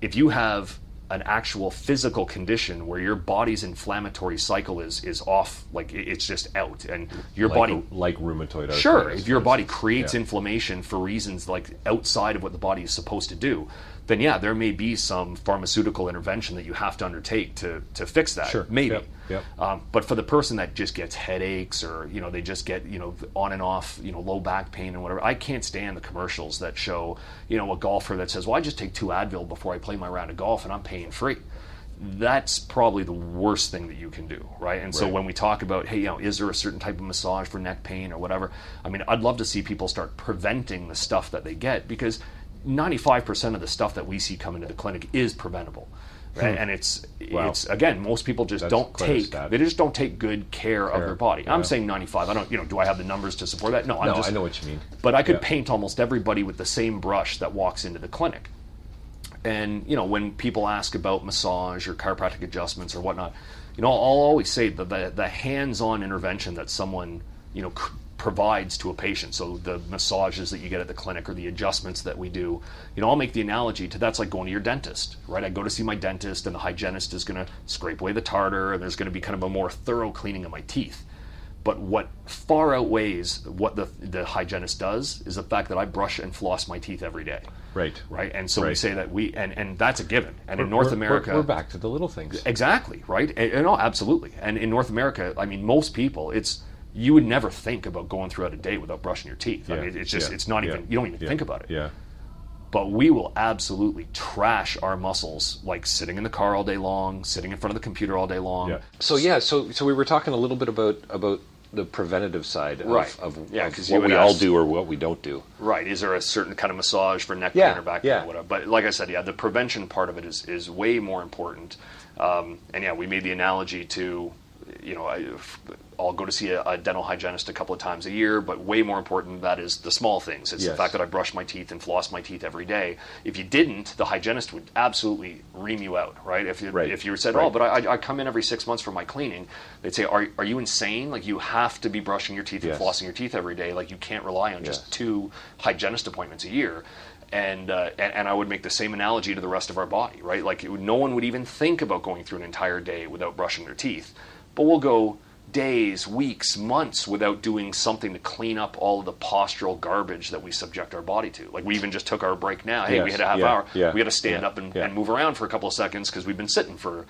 if you have an actual physical condition where your body's inflammatory cycle is off, like it's just out, and your body... like rheumatoid arthritis. Sure, if your body creates inflammation for reasons like outside of what the body is supposed to do, then yeah, there may be some pharmaceutical intervention that you have to undertake to fix that. Sure. Maybe. Yep. But for the person that just gets headaches or, you know, they just get, you know, on and off, you know, low back pain and whatever, I can't stand the commercials that show, you know, a golfer that says, well, I just take 2 Advil before I play my round of golf and I'm pain free. That's probably the worst thing that you can do, right? And so when we talk about, hey, you know, is there a certain type of massage for neck pain or whatever? I mean, I'd love to see people start preventing the stuff that they get, because 95% of the stuff that we see come into the clinic is preventable. Right? And it's again, most people just don't take good care of their body. Yeah. I'm saying 95. I don't, you know, do I have the numbers to support that? No, I know what you mean. But I could paint almost everybody with the same brush that walks into the clinic. And, you know, when people ask about massage or chiropractic adjustments or whatnot, you know, I'll always say that the hands-on intervention that someone, you know, provides to a patient, so the massages that you get at the clinic or the adjustments that we do, you know, I'll make the analogy to that's like going to your dentist, right? I go to see my dentist and the hygienist is going to scrape away the tartar and there's going to be kind of a more thorough cleaning of my teeth. But what far outweighs what the hygienist does is the fact that I brush and floss my teeth every day. Right. And so we say that and that's a given. And in North America... We're back to the little things. Exactly, right? And, no, absolutely. And in North America, I mean, most people, it's... You would never think about going throughout a day without brushing your teeth. Yeah. I mean, it's just, it's not even, you don't even think about it. Yeah. But we will absolutely trash our muscles, like sitting in the car all day long, sitting in front of the computer all day long. Yeah. So we were talking a little bit about the preventative side of what we all do or what we don't do. Right. Is there a certain kind of massage for neck pain or back pain or whatever? But like I said, the prevention part of it is way more important. And we made the analogy to, you know, I'll go to see a dental hygienist a couple of times a year, but way more important than that is the small things. It's the fact that I brush my teeth and floss my teeth every day. If you didn't, the hygienist would absolutely ream you out, right? If you said, oh, but I come in every 6 months for my cleaning, they'd say, are you insane? Like, you have to be brushing your teeth and flossing your teeth every day. Like, you can't rely on just 2 hygienist appointments a year. And I would make the same analogy to the rest of our body, right? Like, no one would even think about going through an entire day without brushing their teeth. But we'll go days, weeks, months without doing something to clean up all of the postural garbage that we subject our body to. Like, we even just took our break now. Hey, we had a half hour. Yeah. We had to stand up and move around for a couple of seconds because we've been sitting for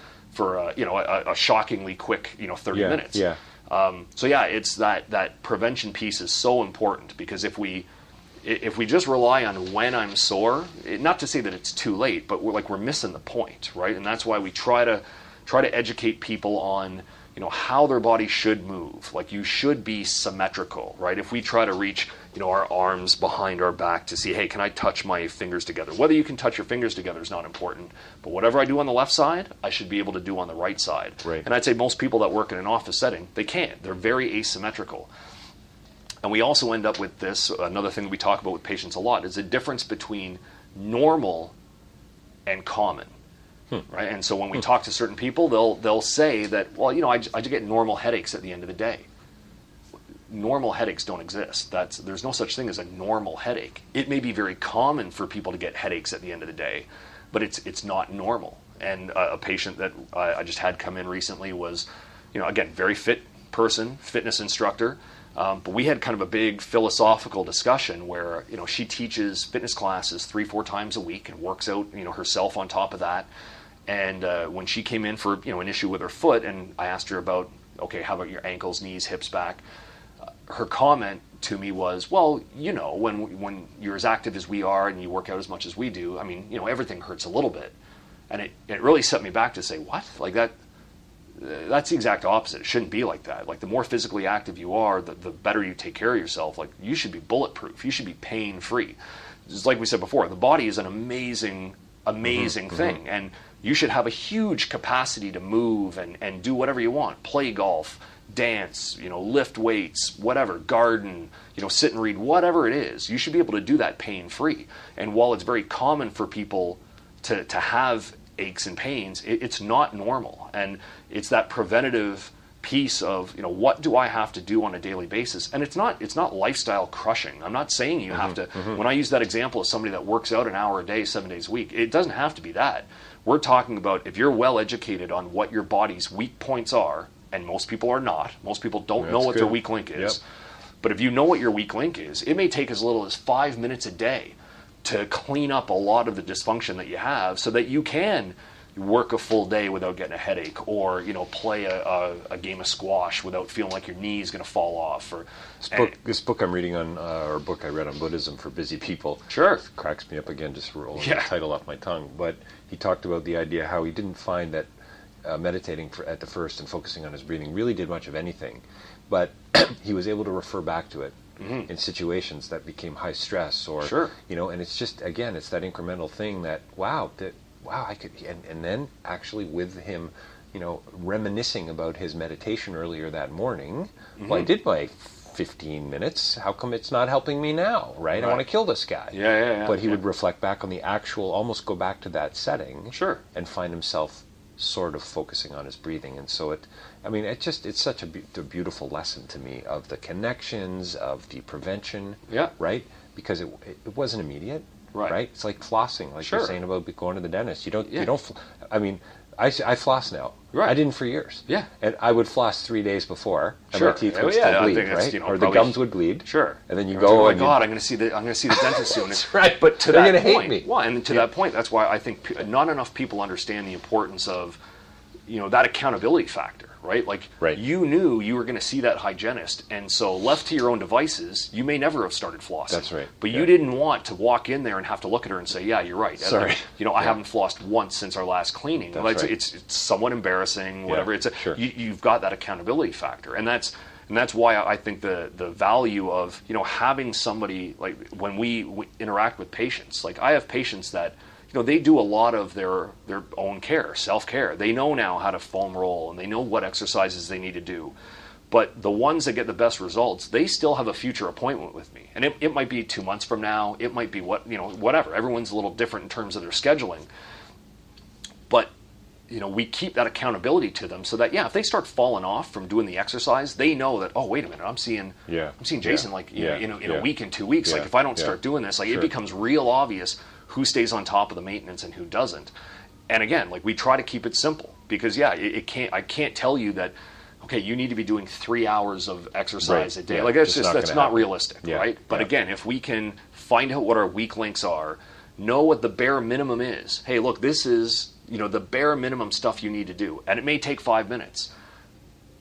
a shockingly quick, 30 minutes. Yeah. It's that prevention piece is so important, because if we just rely on when I'm sore, not to say that it's too late, but we're missing the point, right? And that's why we try to educate people on, how their body should move. Like, you should be symmetrical, right? If we try to reach, our arms behind our back to see, hey, can I touch my fingers together? Whether you can touch your fingers together is not important, but whatever I do on the left side, I should be able to do on the right side. Right. And I'd say most people that work in an office setting, they can't. They're very asymmetrical. And we also end up with this, another thing that we talk about with patients a lot, is the difference between normal and common. Right, and so when we talk to certain people, they'll say that, well, I get normal headaches at the end of the day. Normal headaches don't exist. There's no such thing as a normal headache. It may be very common for people to get headaches at the end of the day, but it's not normal. And a patient that I just had come in recently was, again, very fit person, fitness instructor. But we had kind of a big philosophical discussion where, she teaches fitness classes 3-4 times a week and works out, herself on top of that. And when she came in for, an issue with her foot, and I asked her about, okay, how about your ankles, knees, hips, back? Her comment to me was, well, when you're as active as we are and you work out as much as we do, I mean, everything hurts a little bit. And it really set me back to say, what? Like, that's the exact opposite. It shouldn't be like that. Like, the more physically active you are, the better you take care of yourself. Like, you should be bulletproof. You should be pain-free. Just like we said before, the body is an amazing thing. Mm-hmm. And you should have a huge capacity to move and do whatever you want. Play golf, dance, lift weights, whatever, garden, sit and read, whatever it is. You should be able to do that pain-free. And while it's very common for people to have aches and pains, it's not normal. And it's that preventative piece of, what do I have to do on a daily basis? And it's not lifestyle crushing. I'm not saying you have to, when I use that example of somebody that works out an hour a day, 7 days a week, it doesn't have to be that. We're talking about if you're well educated on what your body's weak points are, and most people are not. Most people don't know what their weak link is. Yep. But if you know what your weak link is, it may take as little as 5 minutes a day to clean up a lot of the dysfunction that you have so that you can work a full day without getting a headache, or, you know, play a game of squash without feeling like your knee is going to fall off. Or this book I read on Buddhism for busy people. Sure. It cracks me up again, just rolling the title off my tongue. But he talked about the idea how he didn't find that meditating at the first and focusing on his breathing really did much of anything, but he was able to refer back to it. Mm-hmm. In situations that became high stress, or you know, and it's just, again, it's that incremental thing that I could, and then actually with him, you know, reminiscing about his meditation earlier that morning. Mm-hmm. Well, I did my 15 minutes. How come it's not helping me now? Right? I want to kill this guy. Yeah. But he would reflect back on the actual, almost go back to that setting. Sure. And find himself sort of focusing on his breathing. And so it's such a beautiful lesson to me of the connections, of the prevention, right? Because it wasn't immediate, right? It's like flossing, like you're saying about going to the dentist. I floss now. Right. I didn't for years. Yeah. And I would floss 3 days before, and my teeth would still bleed, right? Or the gums would bleed. Sure. And then you go, oh my God, I'm going to see the dentist soon. That's right. But to that point, they're going to hate me. Well, and to that point, that's why I think not enough people understand the importance of, you know, that accountability factor, right? Like, you knew you were going to see that hygienist, and so left to your own devices, you may never have started flossing. That's right. But you didn't want to walk in there and have to look at her and say, yeah, you're right. Sorry. You know, I haven't flossed once since our last cleaning. That's right. It's somewhat embarrassing, whatever. Yeah. You've got that accountability factor, and that's why I think the value of, you know, having somebody, like when we interact with patients, like I have patients that, you know, they do a lot of their own care, self-care. They know now how to foam roll, and they know what exercises they need to do. But the ones that get the best results, they still have a future appointment with me. And it might be 2 months from now. It might be whatever. Everyone's a little different in terms of their scheduling. But, you know, we keep that accountability to them so that, if they start falling off from doing the exercise, they know that, oh, wait a minute, I'm seeing Jason a week and 2 weeks. Like, if I don't start doing this, it becomes real obvious who stays on top of the maintenance and who doesn't. And again, like, we try to keep it simple because I can't tell you that, okay, you need to be doing 3 hours of exercise a day. Yeah. Like, that's not realistic, right? But again, if we can find out what our weak links are, know what the bare minimum is. Hey, look, this is, you know, the bare minimum stuff you need to do. And it may take 5 minutes.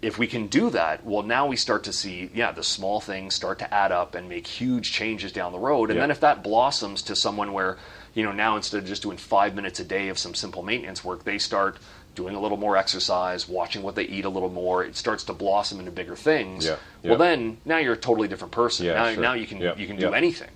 If we can do that, well, now we start to see, the small things start to add up and make huge changes down the road. And then if that blossoms to someone where, you know, now instead of just doing 5 minutes a day of some simple maintenance work, they start doing a little more exercise, watching what they eat a little more. It starts to blossom into bigger things. Yeah. Yeah. Well, then now you're a totally different person. Yeah, now you can do anything,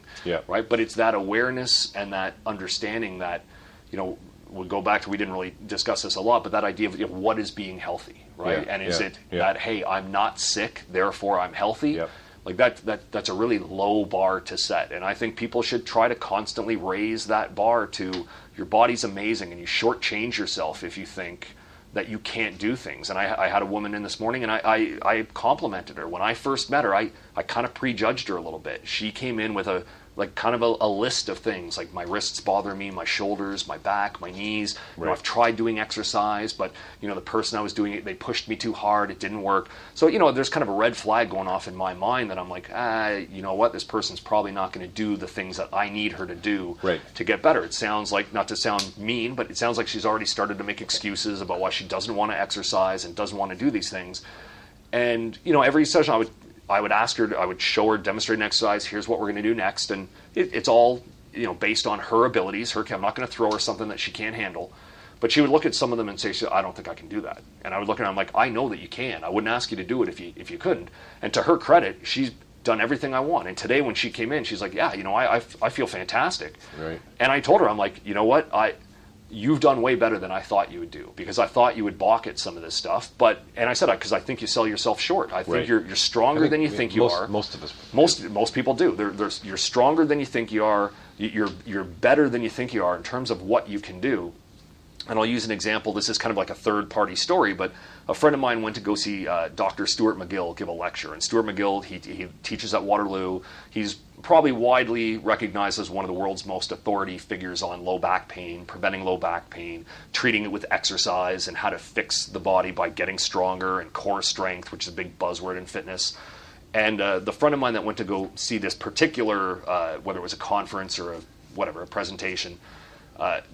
right? But it's that awareness and that understanding that, you know, we'll go back to, we didn't really discuss this a lot, but that idea of, what is being healthy, right? Yeah, and is it that, hey, I'm not sick, therefore I'm healthy? Yep. Like that's a really low bar to set. And I think people should try to constantly raise that bar to, your body's amazing and you shortchange yourself if you think that you can't do things. And I had a woman in this morning, and I complimented her. When I first met her, I kind of prejudged her a little bit. She came in with a list of things, like my wrists bother me, my shoulders, my back, my knees. You know, I've tried doing exercise, but, you know, the person I was doing it, they pushed me too hard, it didn't work. So, you know, there's kind of a red flag going off in my mind that I'm like, you know what, this person's probably not going to do the things that I need her to do to get better. It sounds like, not to sound mean, but it sounds like she's already started to make excuses about why she doesn't want to exercise and doesn't want to do these things. And, you know, every session I would ask her, I would show her, demonstrate an exercise, here's what we're going to do next. And it's all, you know, based on her abilities. I'm not going to throw her something that she can't handle. But she would look at some of them and say, I don't think I can do that. And I would look at her, I'm like, I know that you can. I wouldn't ask you to do it if you couldn't. And to her credit, she's done everything I want. And today when she came in, she's like, yeah, you know, I feel fantastic. Right. And I told her, I'm like, you know what, you've done way better than I thought you would do, because I thought you would balk at some of this stuff. And I said, because I think you sell yourself short. I think you're stronger than you think you are. Most of us. Most people do. You're stronger than you think you are. You're better than you think you are in terms of what you can do. And I'll use an example. This is kind of like a third-party story, but a friend of mine went to go see Dr. Stuart McGill give a lecture. And Stuart McGill, he teaches at Waterloo. He's probably widely recognized as one of the world's most authority figures on low back pain, preventing low back pain, treating it with exercise, and how to fix the body by getting stronger, and core strength, which is a big buzzword in fitness. And the friend of mine that went to go see this particular, whether it was a conference or a whatever, a presentation.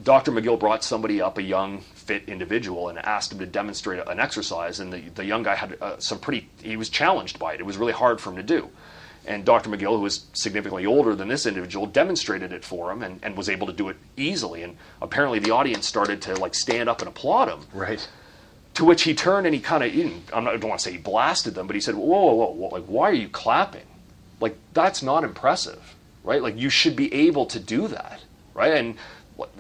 Dr. McGill brought somebody up, a young, fit individual, and asked him to demonstrate an exercise, and the young guy had he was challenged by it. It was really hard for him to do. And Dr. McGill, who was significantly older than this individual, demonstrated it for him and was able to do it easily. And apparently the audience started to like stand up and applaud him. Right. To which he turned and he kind of, I don't want to say he blasted them, but he said, whoa, like, why are you clapping? Like, that's not impressive, right? Like, you should be able to do that, right? And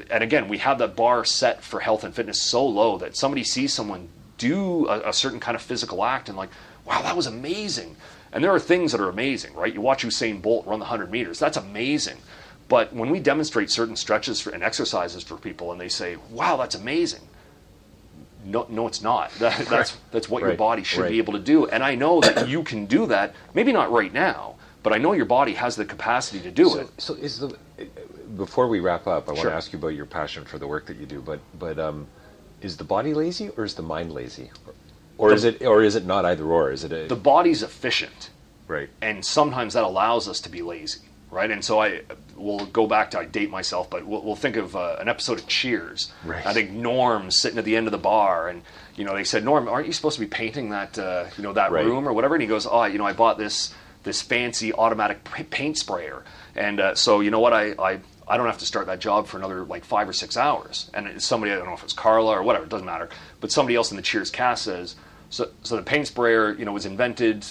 again, we have that bar set for health and fitness so low that somebody sees someone do a certain kind of physical act and like, wow, that was amazing. And there are things that are amazing, right? You watch Usain Bolt run the 100 meters. That's amazing. But when we demonstrate certain stretches and exercises for people and they say, wow, that's amazing. No, it's not. That's what your body should be able to do. And I know that you can do that, maybe not right now, but I know your body has the capacity to do it. So is the... Before we wrap up, I want to ask you about your passion for the work that you do. But is the body lazy or is the mind lazy, or is it not either or? Is it the body's efficient, right? And sometimes that allows us to be lazy, right? And so I will go back to I date myself, but we'll think of an episode of Cheers. Right. I think Norm's sitting at the end of the bar, and they said, Norm, aren't you supposed to be painting that that room or whatever? And he goes, I bought this fancy automatic paint sprayer, and so you know what I don't have to start that job for another like 5 or 6 hours. And somebody, I don't know if it's Carla or whatever, it doesn't matter, but somebody else in the Cheers cast says, so the paint sprayer, was invented,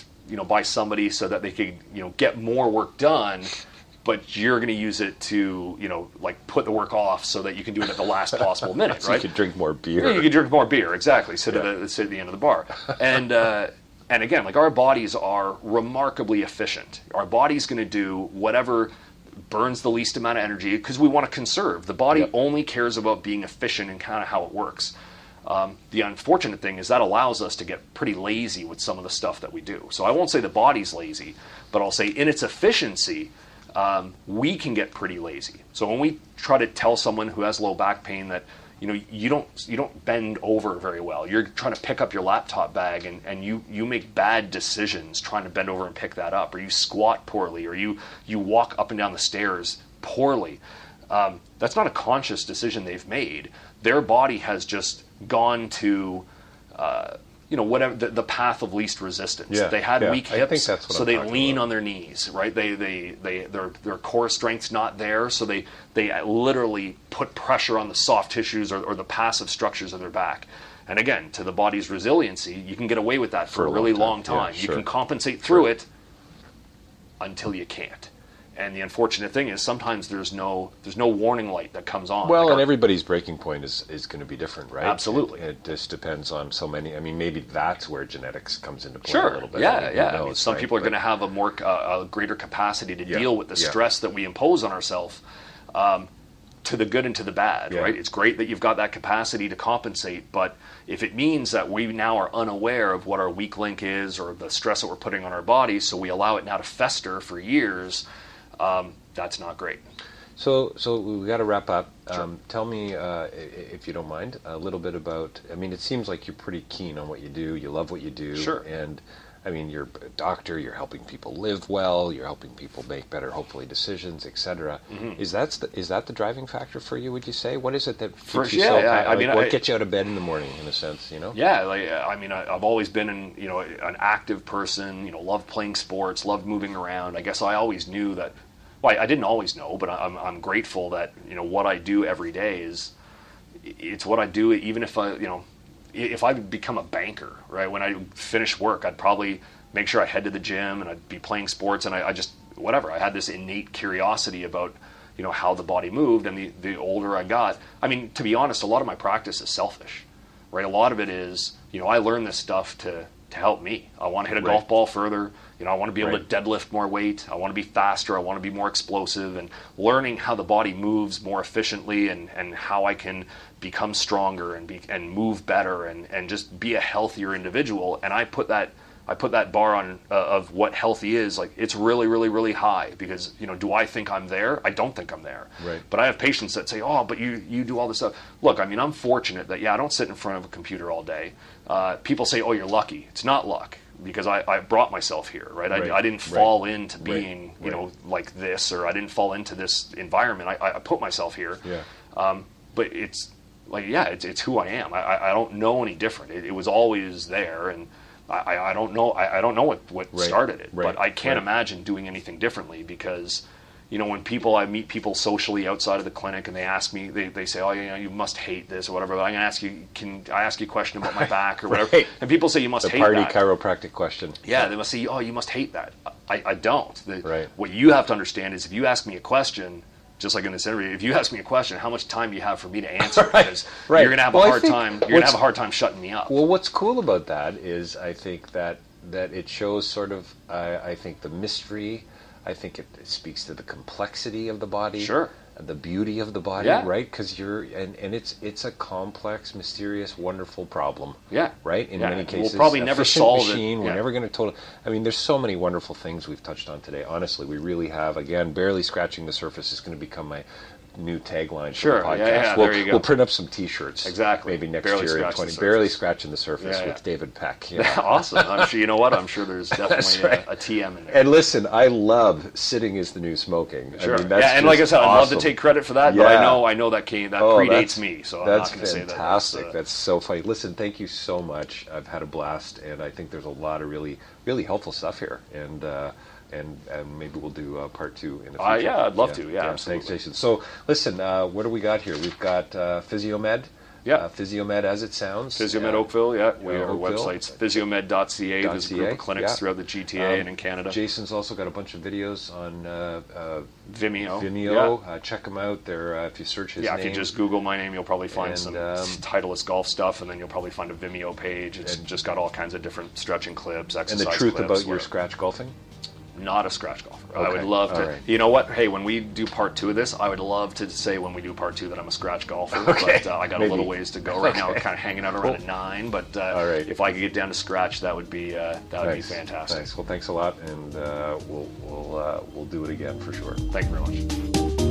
by somebody so that they could, get more work done, but you're going to use it to, put the work off so that you can do it at the last possible minute, so right? You could drink more beer. Yeah, you could drink more beer, exactly, sit at the end of the bar. And again, like our bodies are remarkably efficient. Our body's going to do whatever burns the least amount of energy because we want to conserve. The body only cares about being efficient and kind of how it works. The unfortunate thing is that allows us to get pretty lazy with some of the stuff that we do. So I won't say the body's lazy, but I'll say in its efficiency, we can get pretty lazy. So when we try to tell someone who has low back pain that, you don't bend over very well. You're trying to pick up your laptop bag and you make bad decisions trying to bend over and pick that up, or you squat poorly, or you walk up and down the stairs poorly. That's not a conscious decision they've made. Their body has just gone to whatever the path of least resistance. Yeah, they had weak hips, so they lean on their knees, right? Their core strength's not there, so they literally put pressure on the soft tissues or the passive structures of their back. And again, to the body's resiliency, you can get away with that for a really long time. Yeah, you can compensate through it until you can't. And the unfortunate thing is sometimes there's no warning light that comes on. Well, and everybody's breaking point is going to be different, right? Absolutely. It just depends on so many. I mean, maybe that's where genetics comes into play a little bit. Sure, yeah. I mean, some people are going to have a greater capacity to deal with the stress that we impose on ourselves, to the good and to the bad, right? It's great that you've got that capacity to compensate, but if it means that we now are unaware of what our weak link is or the stress that we're putting on our body, so we allow it now to fester for years... that's not great. So we got to wrap up. Tell me, if you don't mind, a little bit about, I mean, it seems like you're pretty keen on what you do. You love what you do. Sure. And I mean, you're a doctor, you're helping people live well, you're helping people make better, hopefully, decisions, etc. Mm-hmm. Is that the driving factor for you, would you say? What is it that keeps you what gets you out of bed in the morning, in a sense, Yeah, I've always been an active person, loved playing sports, loved moving around. I guess I always knew that. Well, I didn't always know, but I'm grateful that what I do every day it's what I do. Even if I become a banker, right? When I finish work, I'd probably make sure I head to the gym and I'd be playing sports, and I just whatever. I had this innate curiosity about how the body moved, and the older I got, I mean, to be honest, a lot of my practice is selfish, right? A lot of it is I learn this stuff to help me. I want to hit a golf ball further. I want to be able to deadlift more weight. I want to be faster. I want to be more explosive. And learning how the body moves more efficiently and how I can become stronger and move better and just be a healthier individual. And I put that bar on of what healthy is. Like, it's really, really, really high because, do I think I'm there? I don't think I'm there. Right. But I have patients that say, oh, but you do all this stuff. Look, I mean, I'm fortunate that, I don't sit in front of a computer all day. People say, oh, you're lucky. It's not luck. because I brought myself here, right? Right. I didn't fall right. into being, right. you know, like this, or I didn't fall into this environment. I put myself here. Yeah. But it's like, yeah, it's who I am. I don't know any different. It was always there, and I don't know. I don't know what right. started it, right. but I can't right. imagine doing anything differently because, you know, when I meet people socially outside of the clinic and they ask me, they say, oh, you know, you must hate this or whatever. But I'm going to ask you, can I ask you a question about my back or whatever? Right. And people say, you must hate that. The party chiropractic question. Yeah, they must say, oh, you must hate that. I don't. Right. What you have to understand is if you ask me a question, just like in this interview, if you ask me a question, how much time do you have for me to answer? Right. Because right. you're going to have a hard time shutting me up. Well, what's cool about that is I think that it shows sort of, I think, the mystery. I think it speaks to the complexity of the body, sure, the beauty of the body, yeah. right? Because it's a complex, mysterious, wonderful problem, yeah, right? In yeah. many cases, we'll probably never solve machine, it. Yeah. We're never going to totally. I mean, there's so many wonderful things we've touched on today. Honestly, we really have. Again, barely scratching the surface is going to become my new tagline sure. for the podcast. Yeah, we'll, there you go. We'll print up some T-shirts, exactly. Maybe next barely year in 20. Barely scratching the surface yeah, yeah. with David Peck. Yeah. Awesome. I'm sure. You know what? I'm sure there's definitely right. a TM in there. And listen, I love sitting is the new smoking. Sure. I mean, that's yeah, and like I said, awesome. I'd love to take credit for that, yeah. but I know that predates me, so I'm not going to say that. That's fantastic. That's so funny. Listen, thank you so much. I've had a blast, and I think there's a lot of really, really helpful stuff here, and maybe we'll do part two in the future. Yeah, I'd love to. Yeah, absolutely. Thanks, Jason. So, listen, what do we got here? We've got PhysioMed. Yeah. PhysioMed as it sounds. PhysioMed Oakville, yeah. We have our websites. PhysioMed.ca. There's a group of clinics throughout the GTA and in Canada. Jason's also got a bunch of videos on Vimeo. Vimeo. Yeah. Check them out. They're, if you search his name. Yeah, if you just Google my name, you'll probably find some Titleist Golf stuff, and then you'll probably find a Vimeo page. It's just got all kinds of different stretching clips, exercise clips. And the truth about your scratch golfing? Not a scratch golfer. Okay. I would love to. Right. You know what? Hey, when we do part two of this, I would love to say when we do part two that I'm a scratch golfer. Okay. But I got a little ways to go right now. I'm kind of hanging out around at 9. But if I could get down to scratch, that would be be fantastic. Nice. Well, thanks a lot, and we'll do it again for sure. Thank you very much.